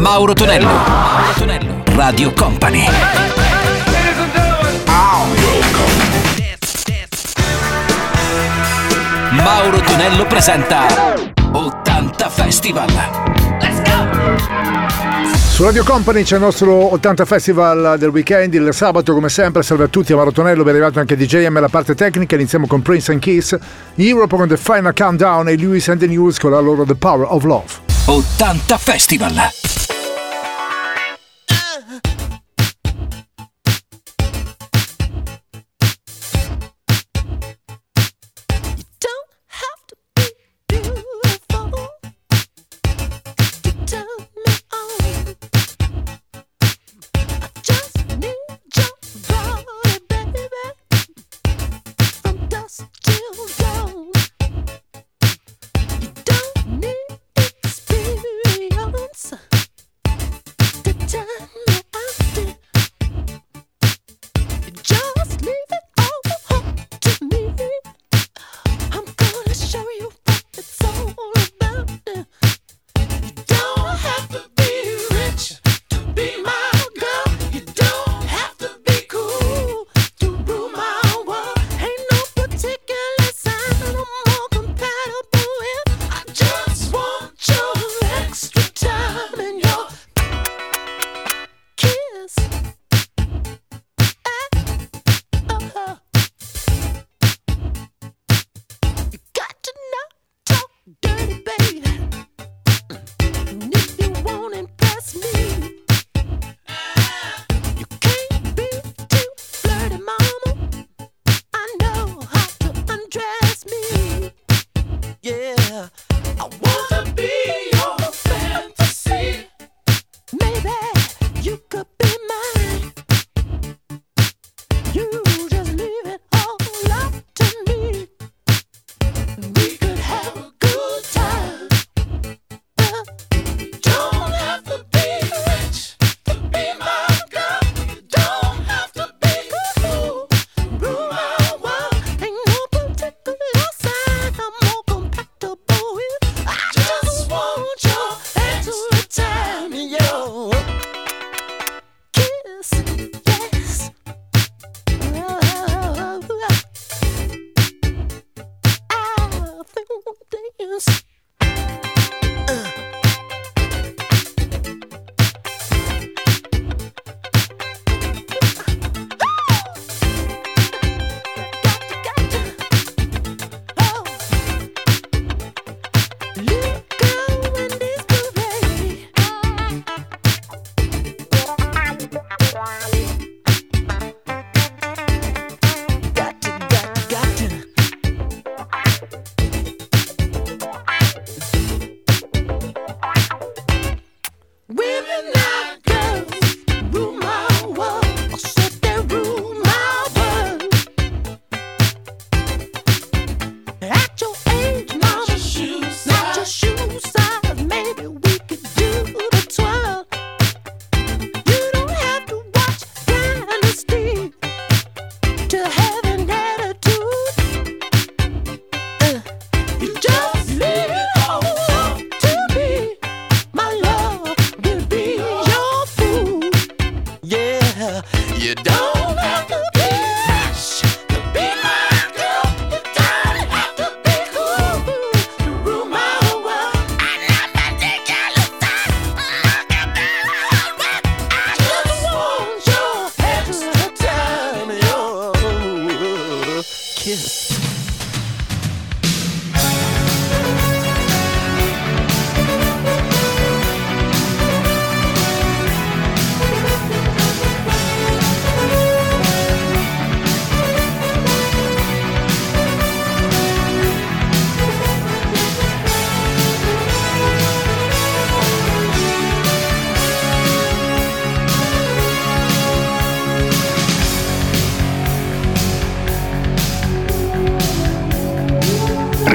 Mauro Tonello. Radio Company. Mauro Tonello presenta 80 Festival. Su Radio Company c'è il nostro 80 Festival del weekend, il sabato come sempre. Salve a tutti, a Mauro Tonello, ben arrivato anche a DJM alla parte tecnica. Iniziamo con Prince and Kiss, Europe con The Final Countdown e Lewis and the News con la loro The Power of Love. 80 Festival.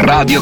Radio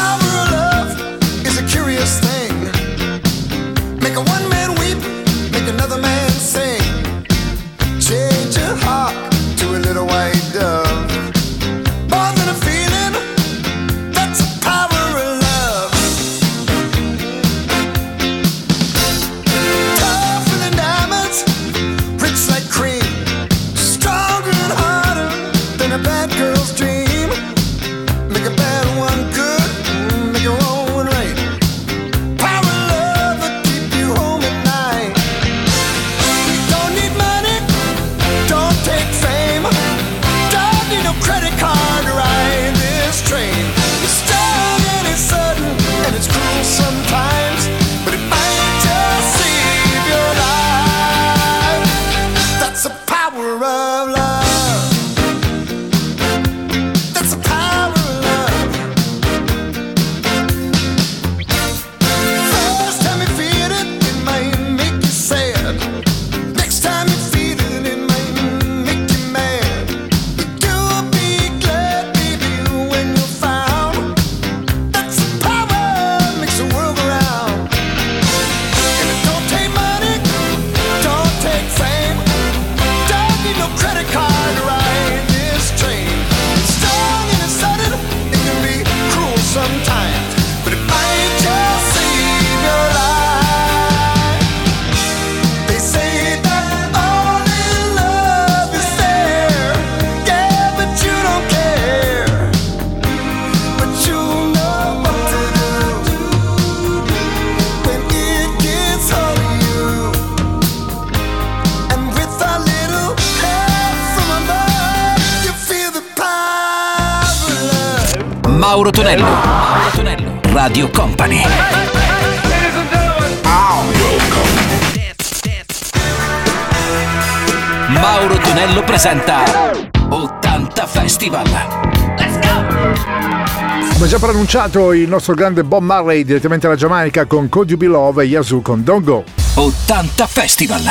Mauro Tonello. Mauro Tonello. Radio Company. Mauro Tonello presenta 80 Festival. Let's go! Come già pronunciato, il nostro grande Bob Marley direttamente alla Giamaica con Could You Be Love e Yazoo con Don't Go. 80 Festival.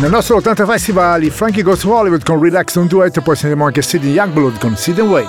Nel nostro 80 Festival, Frankie Goes to Hollywood con Relax on Duet, poi sentiremo anche Sidney Youngblood con Sit and Wait.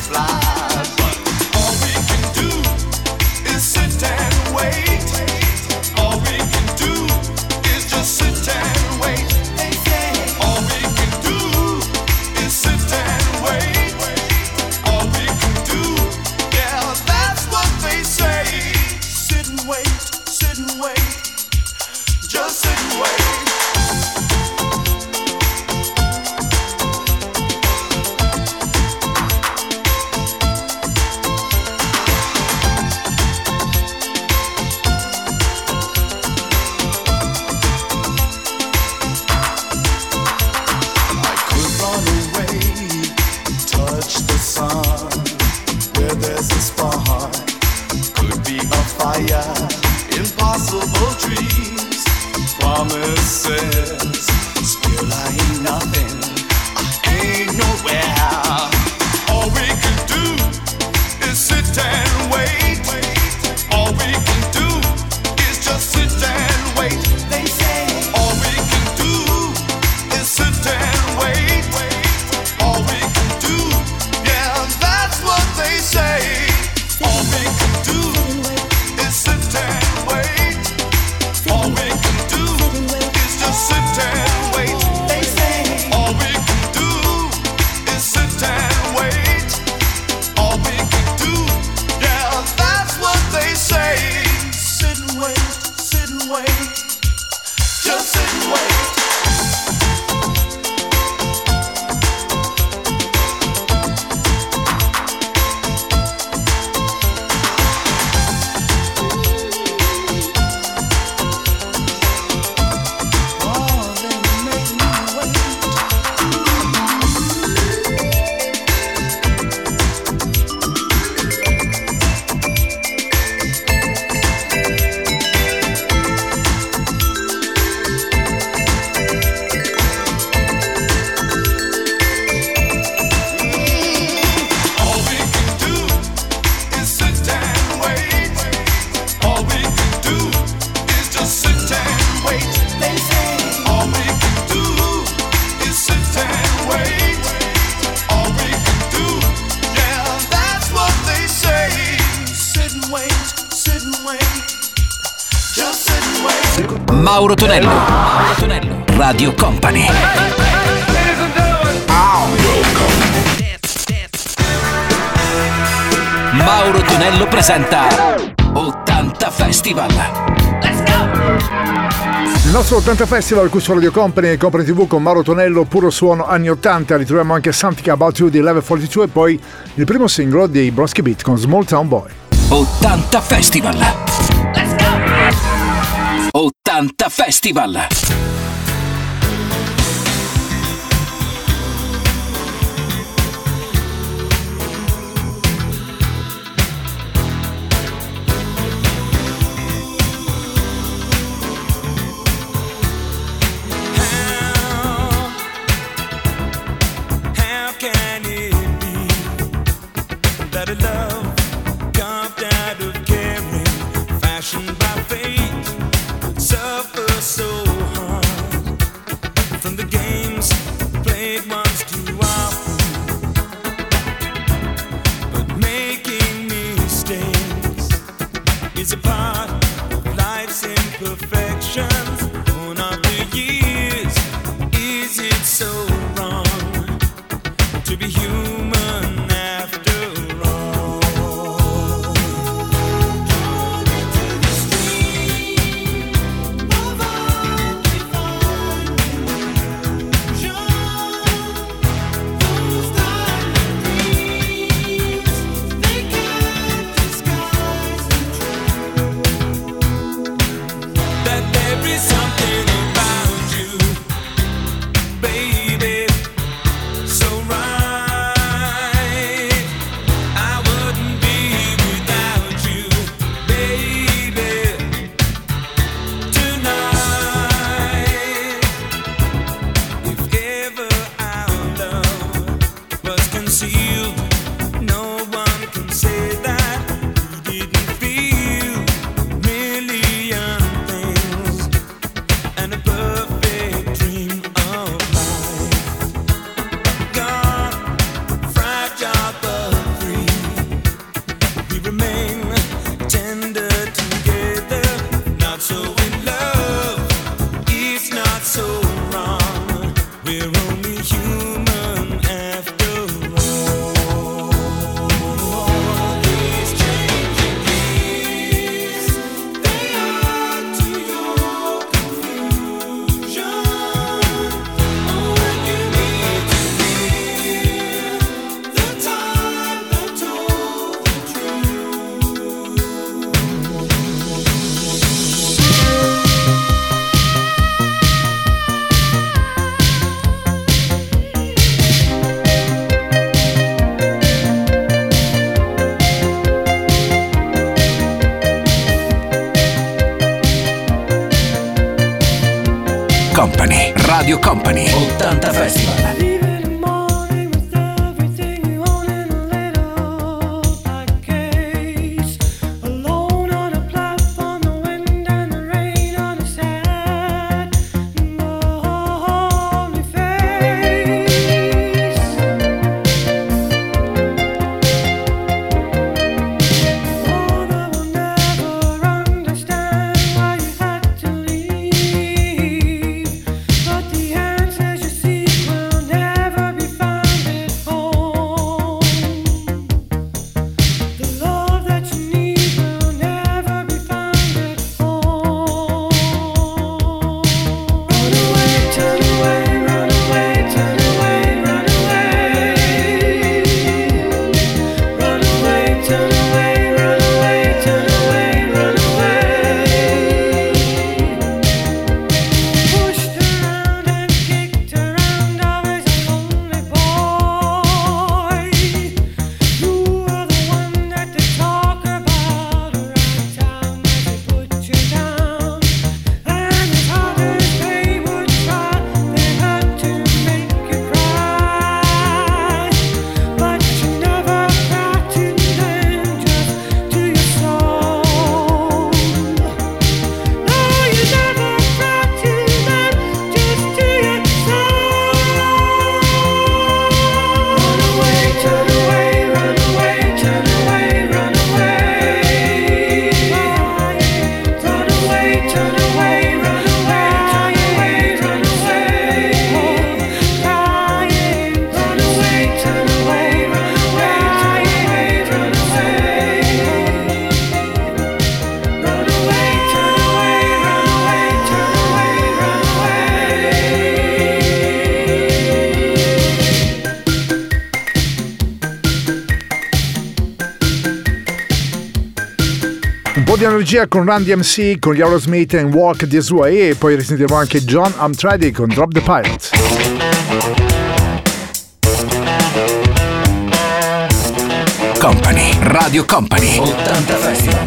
Fly. there's a spark. Could be a fire, impossible dreams, promises, still I ain't nothing, I ain't nowhere. All we can do is sit and wait. All we can do is just sit and wait. They say all we can do is sit and wait. All we can do, yeah, that's what they say. All we can do is sit and wait. All we can do is just sit and wait. They say all we can do is sit and wait. All we can do, yeah, that's what they say. Sit and wait, sit and wait. Just sit and wait. Mauro Tonello, Radio Company. Mauro Tonello presenta 80 Festival. Let's go! Il nostro 80 Festival qui su Radio Company e Company TV con Mauro Tonello, puro suono anni 80. Ritroviamo anche Something About You di Level 42 e poi il primo singolo dei Bronski Beat con Small Town Boy. 80 Festival. Let's go! 80 Festival. How can it be that a love comes out of caring, fashioned by faith? Suffer so hard from the games played once too often, but making mistakes is a part of life's imperfections. Gone are the years. Is it so wrong to be human? Radio Company 80 Festival. Con Run DMC, con gli Aerosmith and Walk This Way, e poi risentiremo anche John Amtrady con Drop the Pilot. Company, Radio Company 80 Festival.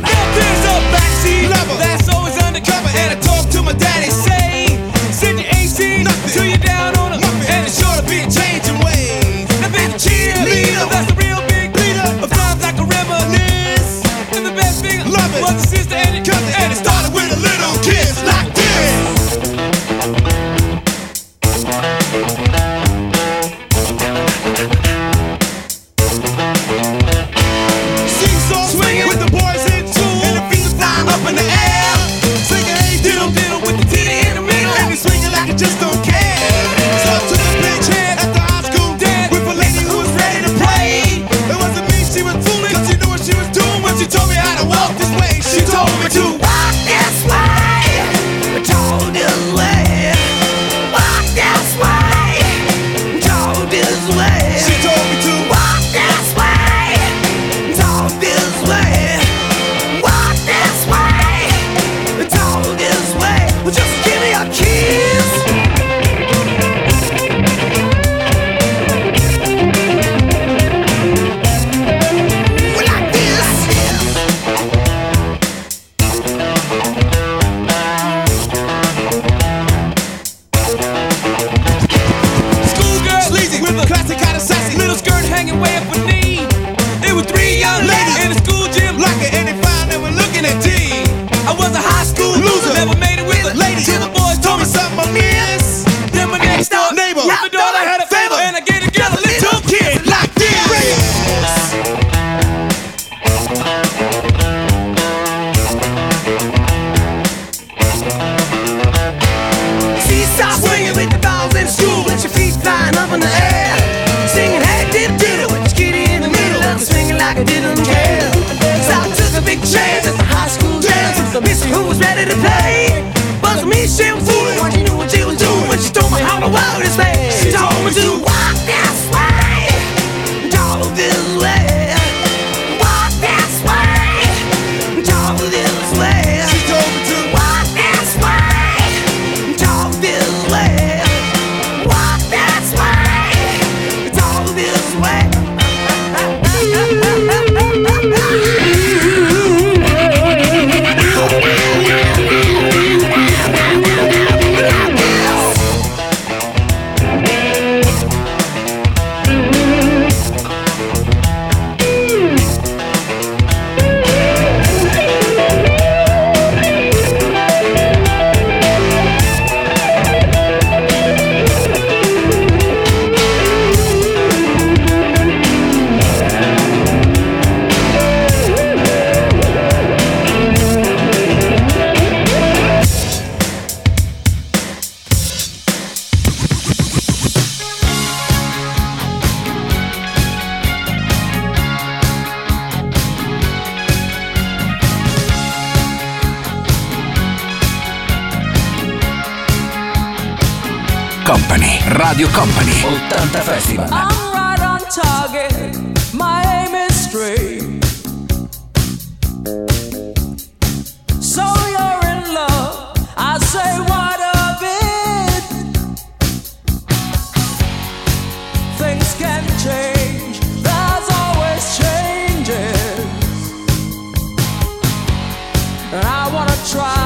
Company, Radio Company, 80 Festival. I'm right on target, my aim is straight. So you're in love, I say what of it? Things can change, there's always changes. And I wanna try.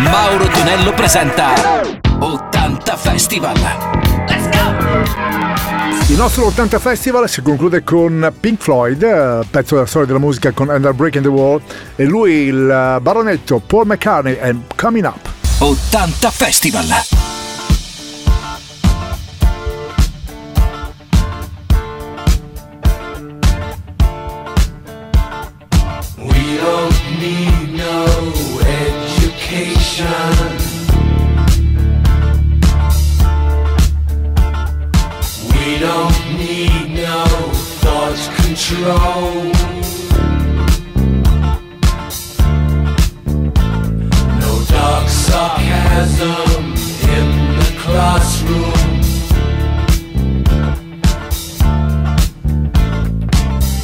Mauro Tonello presenta 80 Festival. Let's go! Il nostro 80 Festival si conclude con Pink Floyd, pezzo della storia della musica con And I'm Breaking the Wall, e lui il baronetto Paul McCartney and Coming Up. 80 Festival. We don't need no education. We don't need no thought control. No dark sarcasm in the classroom.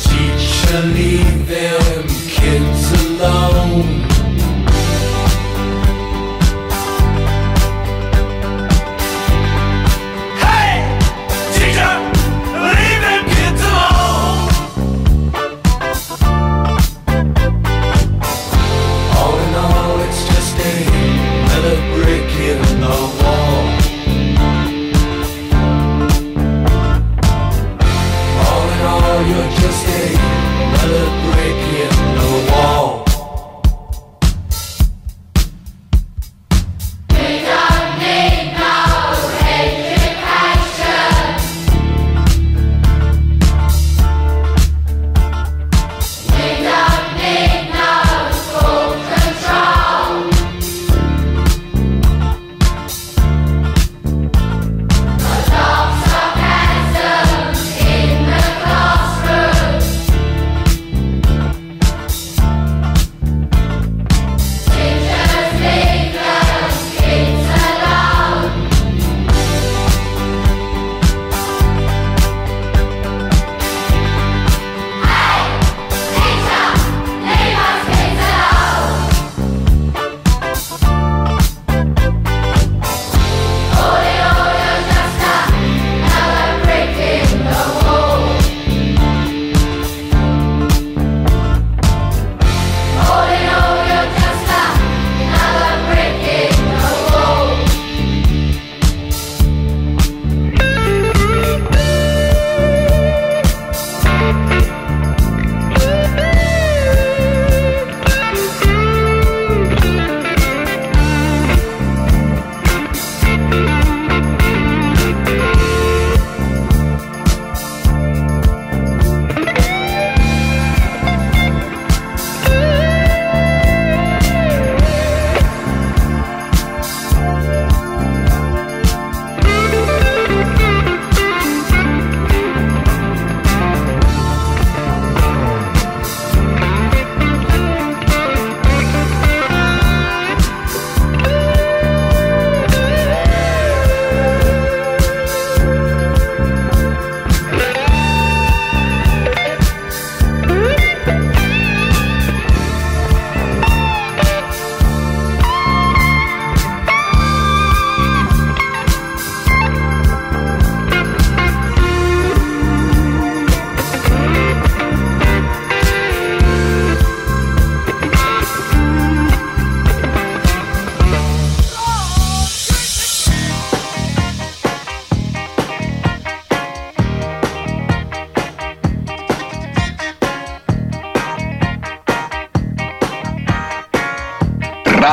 Teacher, leave them kids alone. Brick in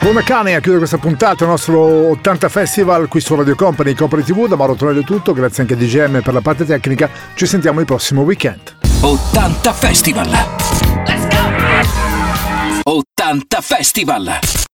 Paul McCartney a chiudere questa puntata, il nostro 80 Festival qui su Radio Company, Company TV. Da Mauro Tonello è tutto, grazie anche a DGM per la parte tecnica. Ci sentiamo il prossimo weekend. 80 Festival. Let's go! 80 Festival.